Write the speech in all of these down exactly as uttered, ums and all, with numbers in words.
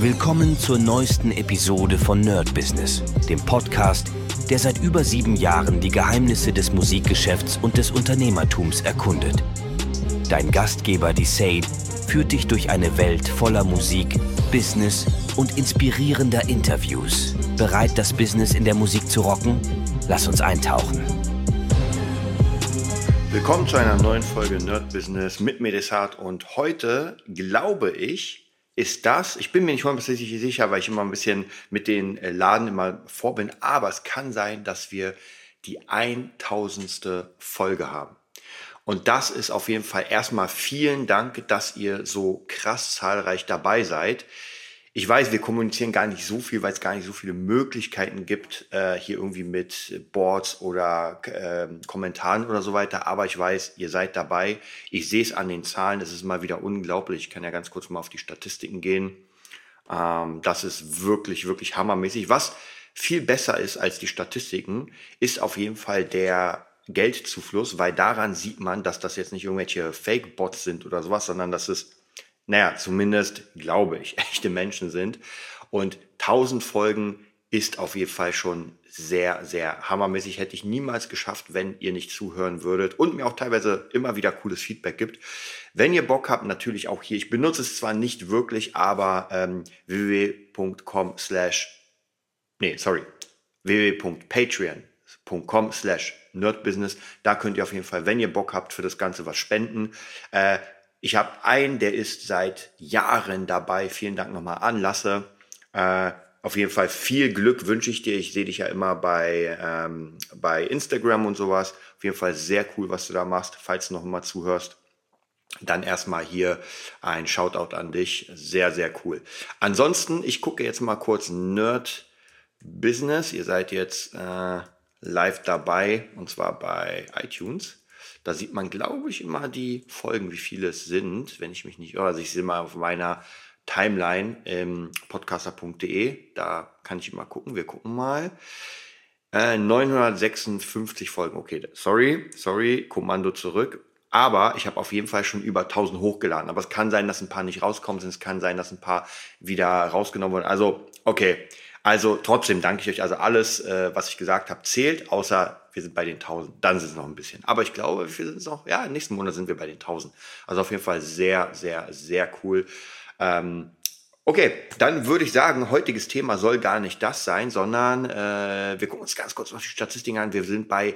Willkommen zur neuesten Episode von NerdBusiness, dem Podcast, der seit über sieben Jahren die Geheimnisse des Musikgeschäfts und des Unternehmertums erkundet. Dein Gastgeber Desade führt dich durch eine Welt voller Musik, Business und inspirierender Interviews. Bereit, das Business in der Musik zu rocken? Lass uns eintauchen. Willkommen zu einer neuen Folge Nerd Business mit mir Desade, und heute, glaube ich, ist das, ich bin mir nicht hundertprozentig sicher, weil ich immer ein bisschen mit den Laden immer vor bin, aber es kann sein, dass wir die eintausendste Folge haben. Und das ist auf jeden Fall erstmal vielen Dank, dass ihr so krass zahlreich dabei seid. Ich weiß, wir kommunizieren gar nicht so viel, weil es gar nicht so viele Möglichkeiten gibt, äh, hier irgendwie mit Boards oder äh, Kommentaren oder so weiter. Aber ich weiß, ihr seid dabei. Ich sehe es an den Zahlen. Es ist mal wieder unglaublich. Ich kann ja ganz kurz mal auf die Statistiken gehen. Ähm, das ist wirklich, wirklich hammermäßig. Was viel besser ist als die Statistiken, ist auf jeden Fall der Geldzufluss, weil daran sieht man, dass das jetzt nicht irgendwelche Fake-Bots sind oder sowas, sondern dass es, naja, zumindest glaube ich, echte Menschen sind. Und tausend Folgen ist auf jeden Fall schon sehr, sehr hammermäßig. Hätte ich niemals geschafft, wenn ihr nicht zuhören würdet und mir auch teilweise immer wieder cooles Feedback gibt. Wenn ihr Bock habt, natürlich auch hier. Ich benutze es zwar nicht wirklich, aber ähm, www.com slash, nee, sorry, www.patreon.com slash nerdbusiness. Da könnt ihr auf jeden Fall, wenn ihr Bock habt, für das Ganze was spenden. Äh, Ich habe einen, der ist seit Jahren dabei. Vielen Dank nochmal an Lasse. Äh, auf jeden Fall viel Glück wünsche ich dir. Ich sehe dich ja immer bei, ähm, bei Instagram und sowas. Auf jeden Fall sehr cool, was du da machst. Falls du noch mal zuhörst, dann erstmal hier ein Shoutout an dich. Sehr, sehr cool. Ansonsten, ich gucke jetzt mal kurz Nerd Business. Ihr seid jetzt äh, live dabei, und zwar bei iTunes. Da sieht man, glaube ich, immer die Folgen, wie viele es sind, wenn ich mich nicht irre. Also ich sehe mal auf meiner Timeline ähm, podcaster punkt de, da kann ich immer gucken. Wir gucken mal. Äh, neunhundertsechsundfünfzig Folgen. Okay, sorry, sorry, Kommando zurück. Aber ich habe auf jeden Fall schon über tausend hochgeladen. Aber es kann sein, dass ein paar nicht rauskommen sind. Es kann sein, dass ein paar wieder rausgenommen wurden. Also, okay. Also trotzdem danke ich euch. Also alles, äh, was ich gesagt habe, zählt, außer wir sind bei den tausend. Dann sind es noch ein bisschen. Aber ich glaube, wir sind es noch, ja, nächsten Monat sind wir bei den tausend. Also auf jeden Fall sehr, sehr, sehr cool. Ähm, okay, dann würde ich sagen, heutiges Thema soll gar nicht das sein, sondern äh, wir gucken uns ganz kurz noch die Statistiken an. Wir sind bei,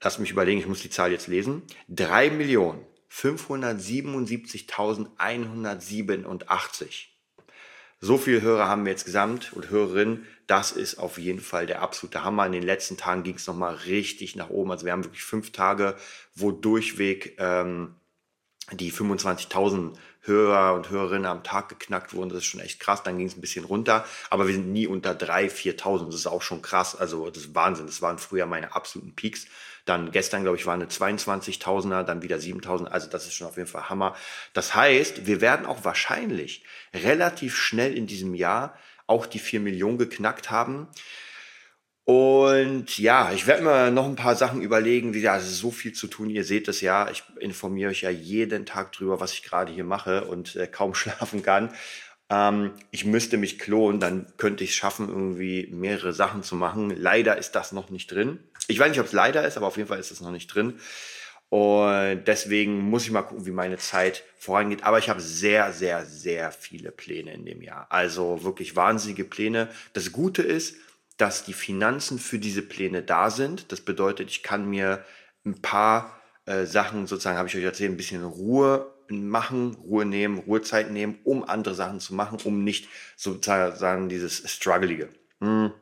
lass mich überlegen, ich muss die Zahl jetzt lesen, drei Millionen fünfhundertsiebenundsiebzigtausendeinhundertsiebenundachtzig. So viele Hörer haben wir jetzt gesamt und Hörerinnen. Das ist auf jeden Fall der absolute Hammer. In den letzten Tagen ging es nochmal richtig nach oben. Also wir haben wirklich fünf Tage, wo durchweg ähm, die fünfundzwanzigtausend Hörer und Hörerinnen am Tag geknackt wurden. Das ist schon echt krass. Dann ging es ein bisschen runter. Aber wir sind nie unter dreitausend, viertausend. Das ist auch schon krass. Also das ist Wahnsinn. Das waren früher meine absoluten Peaks. Dann gestern, glaube ich, waren eine zweiundzwanzigtausender, dann wieder siebentausend. Also das ist schon auf jeden Fall Hammer. Das heißt, wir werden auch wahrscheinlich relativ schnell in diesem Jahr auch die vier Millionen geknackt haben. Und ja, ich werde mir noch ein paar Sachen überlegen. Ja, es ist so viel zu tun. Ihr seht es ja. Ich informiere euch ja jeden Tag drüber, was ich gerade hier mache und äh, kaum schlafen kann. Ähm, ich müsste mich klonen, dann könnte ich es schaffen, irgendwie mehrere Sachen zu machen. Leider ist das noch nicht drin. Ich weiß nicht, ob es leider ist, aber auf jeden Fall ist es noch nicht drin. Und deswegen muss ich mal gucken, wie meine Zeit vorangeht. Aber ich habe sehr, sehr, sehr viele Pläne in dem Jahr. Also wirklich wahnsinnige Pläne. Das Gute ist, dass die Finanzen für diese Pläne da sind. Das bedeutet, ich kann mir ein paar äh, Sachen, sozusagen habe ich euch erzählt, ein bisschen Ruhe machen, Ruhe nehmen, Ruhezeit nehmen, um andere Sachen zu machen, um nicht sozusagen dieses Struggelige. Hm.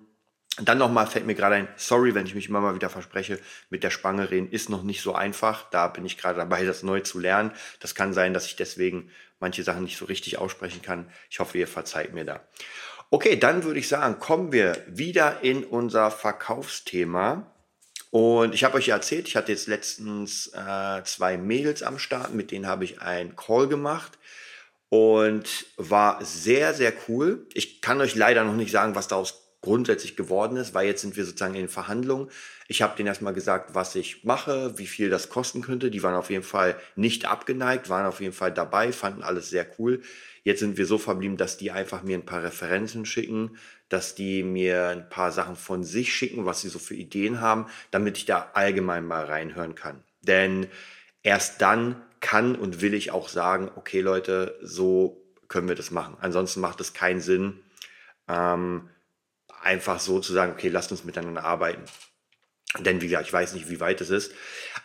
Dann nochmal fällt mir gerade ein, sorry, wenn ich mich immer mal wieder verspreche, mit der Spange reden ist noch nicht so einfach. Da bin ich gerade dabei, das neu zu lernen. Das kann sein, dass ich deswegen manche Sachen nicht so richtig aussprechen kann. Ich hoffe, ihr verzeiht mir da. Okay, dann würde ich sagen, kommen wir wieder in unser Verkaufsthema. Und ich habe euch ja erzählt, ich hatte jetzt letztens äh, zwei Mädels am Start, mit denen habe ich einen Call gemacht. Und war sehr, sehr cool. Ich kann euch leider noch nicht sagen, was daraus grundsätzlich geworden ist, weil jetzt sind wir sozusagen in den Verhandlungen. Ich habe denen erstmal gesagt, was ich mache, wie viel das kosten könnte. Die waren auf jeden Fall nicht abgeneigt, waren auf jeden Fall dabei, fanden alles sehr cool. Jetzt sind wir so verblieben, dass die einfach mir ein paar Referenzen schicken, dass die mir ein paar Sachen von sich schicken, was sie so für Ideen haben, damit ich da allgemein mal reinhören kann. Denn erst dann kann und will ich auch sagen, okay Leute, so können wir das machen. Ansonsten macht es keinen Sinn, ähm, einfach so zu sagen, okay, lasst uns miteinander arbeiten. Denn wie gesagt, ich weiß nicht, wie weit es ist.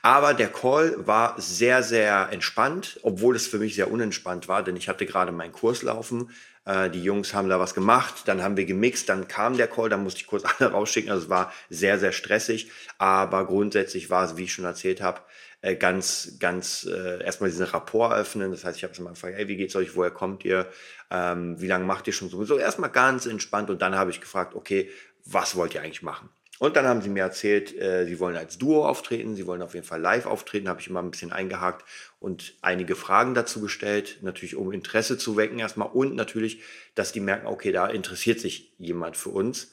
Aber der Call war sehr, sehr entspannt, obwohl es für mich sehr unentspannt war, denn ich hatte gerade meinen Kurs laufen. Äh, die Jungs haben da was gemacht, dann haben wir gemixt, dann kam der Call, dann musste ich kurz alle rausschicken. Also es war sehr, sehr stressig. Aber grundsätzlich war es, wie ich schon erzählt habe, äh, ganz, ganz äh, erstmal diesen Rapport eröffnen. Das heißt, ich habe schon mal gefragt, hey, wie geht's euch, woher kommt ihr, ähm, wie lange macht ihr schon so? So erstmal ganz entspannt und dann habe ich gefragt, okay, was wollt ihr eigentlich machen? Und dann haben sie mir erzählt, äh, sie wollen als Duo auftreten, sie wollen auf jeden Fall live auftreten, habe ich immer ein bisschen eingehakt und einige Fragen dazu gestellt, natürlich um Interesse zu wecken erstmal und natürlich, dass die merken, okay, da interessiert sich jemand für uns.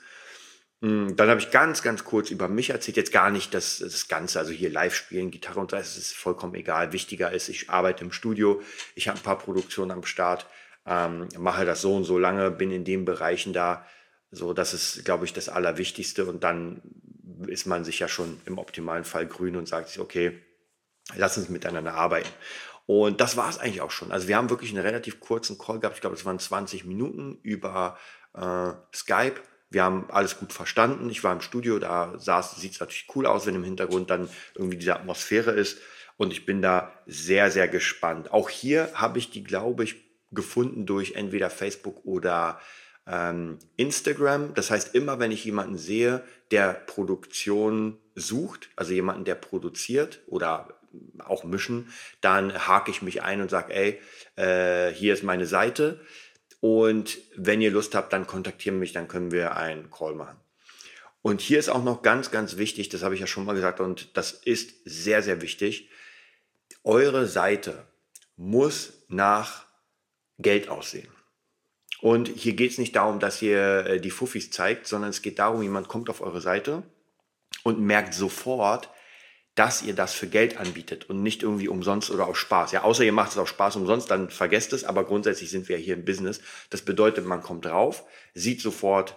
Dann habe ich ganz, ganz kurz über mich erzählt, jetzt gar nicht das, das Ganze, also hier live spielen, Gitarre und so, das ist vollkommen egal, wichtiger ist, ich arbeite im Studio, ich habe ein paar Produktionen am Start, ähm, mache das so und so lange, bin in den Bereichen da. So, das ist, glaube ich, das Allerwichtigste und dann ist man sich ja schon im optimalen Fall grün und sagt sich, okay, lass uns miteinander arbeiten. Und das war es eigentlich auch schon. Also wir haben wirklich einen relativ kurzen Call gehabt, ich glaube, es waren zwanzig Minuten über äh, Skype. Wir haben alles gut verstanden, ich war im Studio, da sieht es natürlich cool aus, wenn im Hintergrund dann irgendwie diese Atmosphäre ist und ich bin da sehr, sehr gespannt. Auch hier habe ich die, glaube ich, gefunden durch entweder Facebook oder Instagram, das heißt, immer wenn ich jemanden sehe, der Produktion sucht, also jemanden, der produziert oder auch mischen, dann hake ich mich ein und sage, ey, äh, hier ist meine Seite und wenn ihr Lust habt, dann kontaktiert mich, dann können wir einen Call machen. Und hier ist auch noch ganz, ganz wichtig, das habe ich ja schon mal gesagt und das ist sehr, sehr wichtig, eure Seite muss nach Geld aussehen. Und hier geht es nicht darum, dass ihr die Fuffis zeigt, sondern es geht darum, jemand kommt auf eure Seite und merkt sofort, dass ihr das für Geld anbietet und nicht irgendwie umsonst oder aus Spaß. Ja, außer ihr macht es aus Spaß umsonst, dann vergesst es, aber grundsätzlich sind wir hier im Business. Das bedeutet, man kommt drauf, sieht sofort,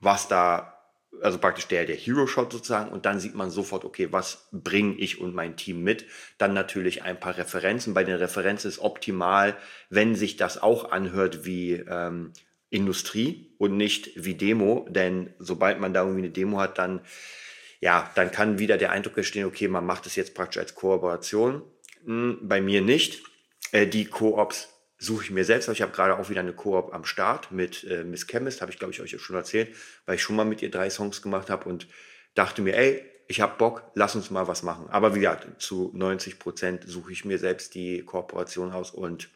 was da, also praktisch der, der Hero-Shot sozusagen und dann sieht man sofort, okay, was bringe ich und mein Team mit? Dann natürlich ein paar Referenzen. Bei den Referenzen ist optimal, wenn sich das auch anhört wie ähm, Industrie und nicht wie Demo, denn sobald man da irgendwie eine Demo hat, dann, ja, dann kann wieder der Eindruck entstehen, okay, man macht es jetzt praktisch als Kooperation. Hm, bei mir nicht. Äh, die Koops suche ich mir selbst, ich habe gerade auch wieder eine Koop am Start mit äh, Miss Chemist, habe ich glaube ich euch schon erzählt, weil ich schon mal mit ihr drei Songs gemacht habe und dachte mir, ey, ich habe Bock, lass uns mal was machen. Aber wie gesagt, zu neunzig Prozent suche ich mir selbst die Kooperation aus und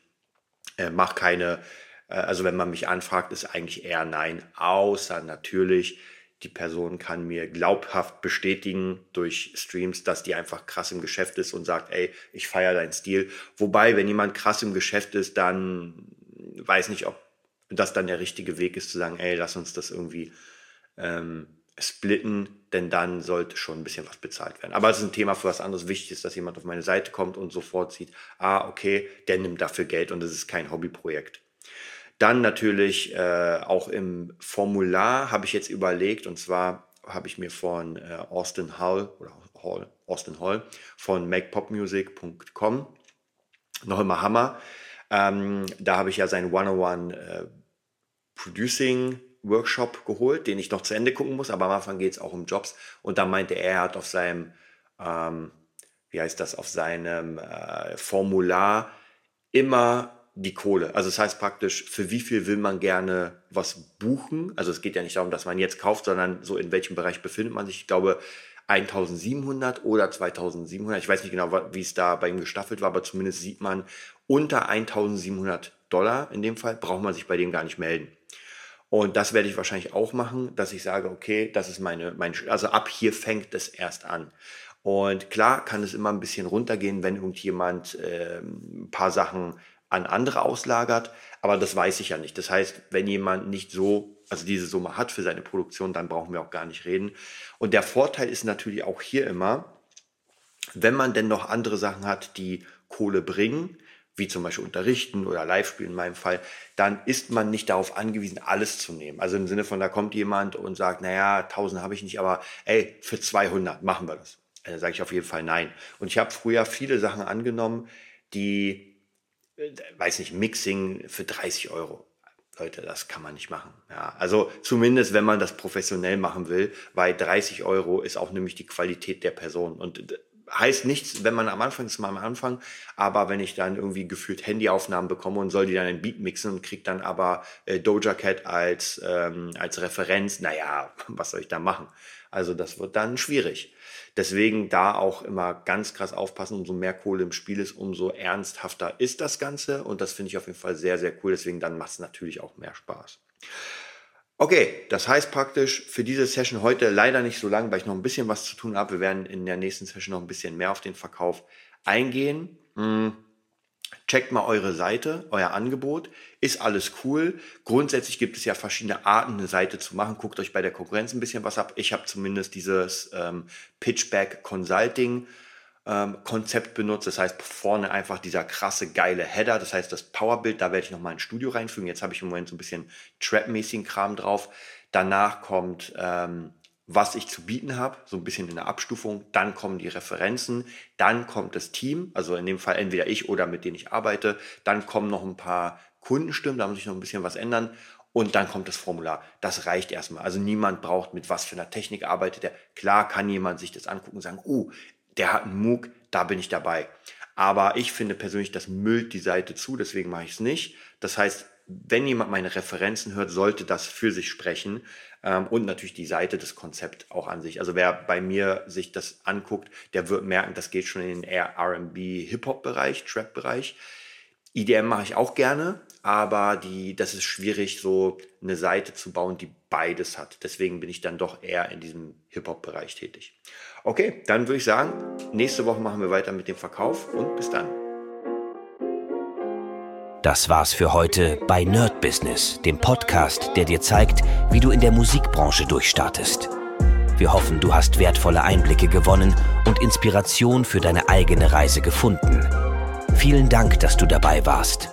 äh, mache keine, äh, also wenn man mich anfragt, ist eigentlich eher nein, außer natürlich, die Person kann mir glaubhaft bestätigen durch Streams, dass die einfach krass im Geschäft ist und sagt, ey, ich feiere deinen Stil. Wobei, wenn jemand krass im Geschäft ist, dann weiß nicht, ob das dann der richtige Weg ist, zu sagen, ey, lass uns das irgendwie ähm, splitten, denn dann sollte schon ein bisschen was bezahlt werden. Aber es ist ein Thema für was anderes. Wichtig ist, dass jemand auf meine Seite kommt und sofort sieht, ah, okay, der nimmt dafür Geld und das ist kein Hobbyprojekt. Dann natürlich äh, auch im Formular habe ich jetzt überlegt, und zwar habe ich mir von äh, Austin Hall oder Hall, Austin Hall von make pop music dot com, noch immer Hammer, ähm, da habe ich ja seinen one oh one äh, Producing Workshop geholt, den ich noch zu Ende gucken muss, aber am Anfang geht es auch um Jobs und da meinte er, er hat auf seinem, ähm, wie heißt das, auf seinem äh, Formular immer die Kohle. Also das heißt praktisch, für wie viel will man gerne was buchen? Also es geht ja nicht darum, dass man jetzt kauft, sondern so in welchem Bereich befindet man sich. Ich glaube siebzehnhundert oder zweitausendsiebenhundert. Ich weiß nicht genau, wie es da bei ihm gestaffelt war, aber zumindest sieht man, unter siebzehnhundert Dollar in dem Fall braucht man sich bei dem gar nicht melden. Und das werde ich wahrscheinlich auch machen, dass ich sage, okay, das ist meine, mein, also ab hier fängt es erst an. Und klar kann es immer ein bisschen runtergehen, wenn irgendjemand äh, ein paar Sachen an andere auslagert, aber das weiß ich ja nicht. Das heißt, wenn jemand nicht so, also diese Summe hat für seine Produktion, dann brauchen wir auch gar nicht reden. Und der Vorteil ist natürlich auch hier immer, wenn man denn noch andere Sachen hat, die Kohle bringen, wie zum Beispiel unterrichten oder live spielen in meinem Fall, dann ist man nicht darauf angewiesen, alles zu nehmen. Also im Sinne von, da kommt jemand und sagt, naja, tausend habe ich nicht, aber ey, für zweihundert machen wir das. Dann sage ich auf jeden Fall nein. Und ich habe früher viele Sachen angenommen, die, weiß nicht, Mixing für dreißig Euro. Leute, das kann man nicht machen. Ja, also zumindest, wenn man das professionell machen will, weil dreißig Euro ist auch nämlich die Qualität der Person. Und heißt nichts, wenn man am Anfang ist, mal am Anfang, aber wenn ich dann irgendwie gefühlt Handyaufnahmen bekomme und soll die dann in Beat mixen und kriege dann aber äh, Doja Cat als, ähm, als Referenz, naja, was soll ich da machen? Also das wird dann schwierig. Deswegen da auch immer ganz krass aufpassen, umso mehr Kohle im Spiel ist, umso ernsthafter ist das Ganze und das finde ich auf jeden Fall sehr, sehr cool, deswegen dann macht es natürlich auch mehr Spaß. Okay, das heißt praktisch für diese Session heute leider nicht so lang, weil ich noch ein bisschen was zu tun habe. Wir werden in der nächsten Session noch ein bisschen mehr auf den Verkauf eingehen. Hm. Checkt mal eure Seite, euer Angebot. Ist alles cool. Grundsätzlich gibt es ja verschiedene Arten, eine Seite zu machen. Guckt euch bei der Konkurrenz ein bisschen was ab. Ich habe zumindest dieses ähm, Pitchback Consulting ähm, Konzept benutzt. Das heißt, vorne einfach dieser krasse, geile Header. Das heißt, das Powerbild, da werde ich nochmal ein Studio reinfügen. Jetzt habe ich im Moment so ein bisschen Trap-mäßigen Kram drauf. Danach kommt, ähm, was ich zu bieten habe, so ein bisschen in der Abstufung. Dann kommen die Referenzen. Dann kommt das Team, also in dem Fall entweder ich oder mit denen ich arbeite. Dann kommen noch ein paar Kundenstimmen, da muss ich noch ein bisschen was ändern. Und dann kommt das Formular. Das reicht erstmal. Also niemand braucht, mit was für einer Technik arbeitet er. Klar kann jemand sich das angucken und sagen, oh, der hat einen Moog, da bin ich dabei. Aber ich finde persönlich, das müllt die Seite zu, deswegen mache ich es nicht. Das heißt, wenn jemand meine Referenzen hört, sollte das für sich sprechen ähm, und natürlich die Seite, das Konzept auch an sich. Also wer bei mir sich das anguckt, der wird merken, das geht schon in den eher R und B-Hip-Hop-Bereich, Trap-Bereich. I D M mache ich auch gerne, aber die, das ist schwierig, so eine Seite zu bauen, die beides hat. Deswegen bin ich dann doch eher in diesem Hip-Hop-Bereich tätig. Okay, dann würde ich sagen, nächste Woche machen wir weiter mit dem Verkauf und bis dann. Das war's für heute bei Nerd Business, dem Podcast, der dir zeigt, wie du in der Musikbranche durchstartest. Wir hoffen, du hast wertvolle Einblicke gewonnen und Inspiration für deine eigene Reise gefunden. Vielen Dank, dass du dabei warst.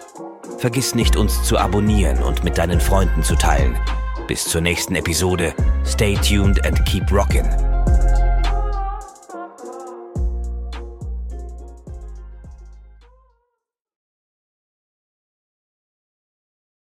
Vergiss nicht, uns zu abonnieren und mit deinen Freunden zu teilen. Bis zur nächsten Episode. Stay tuned and keep rockin'.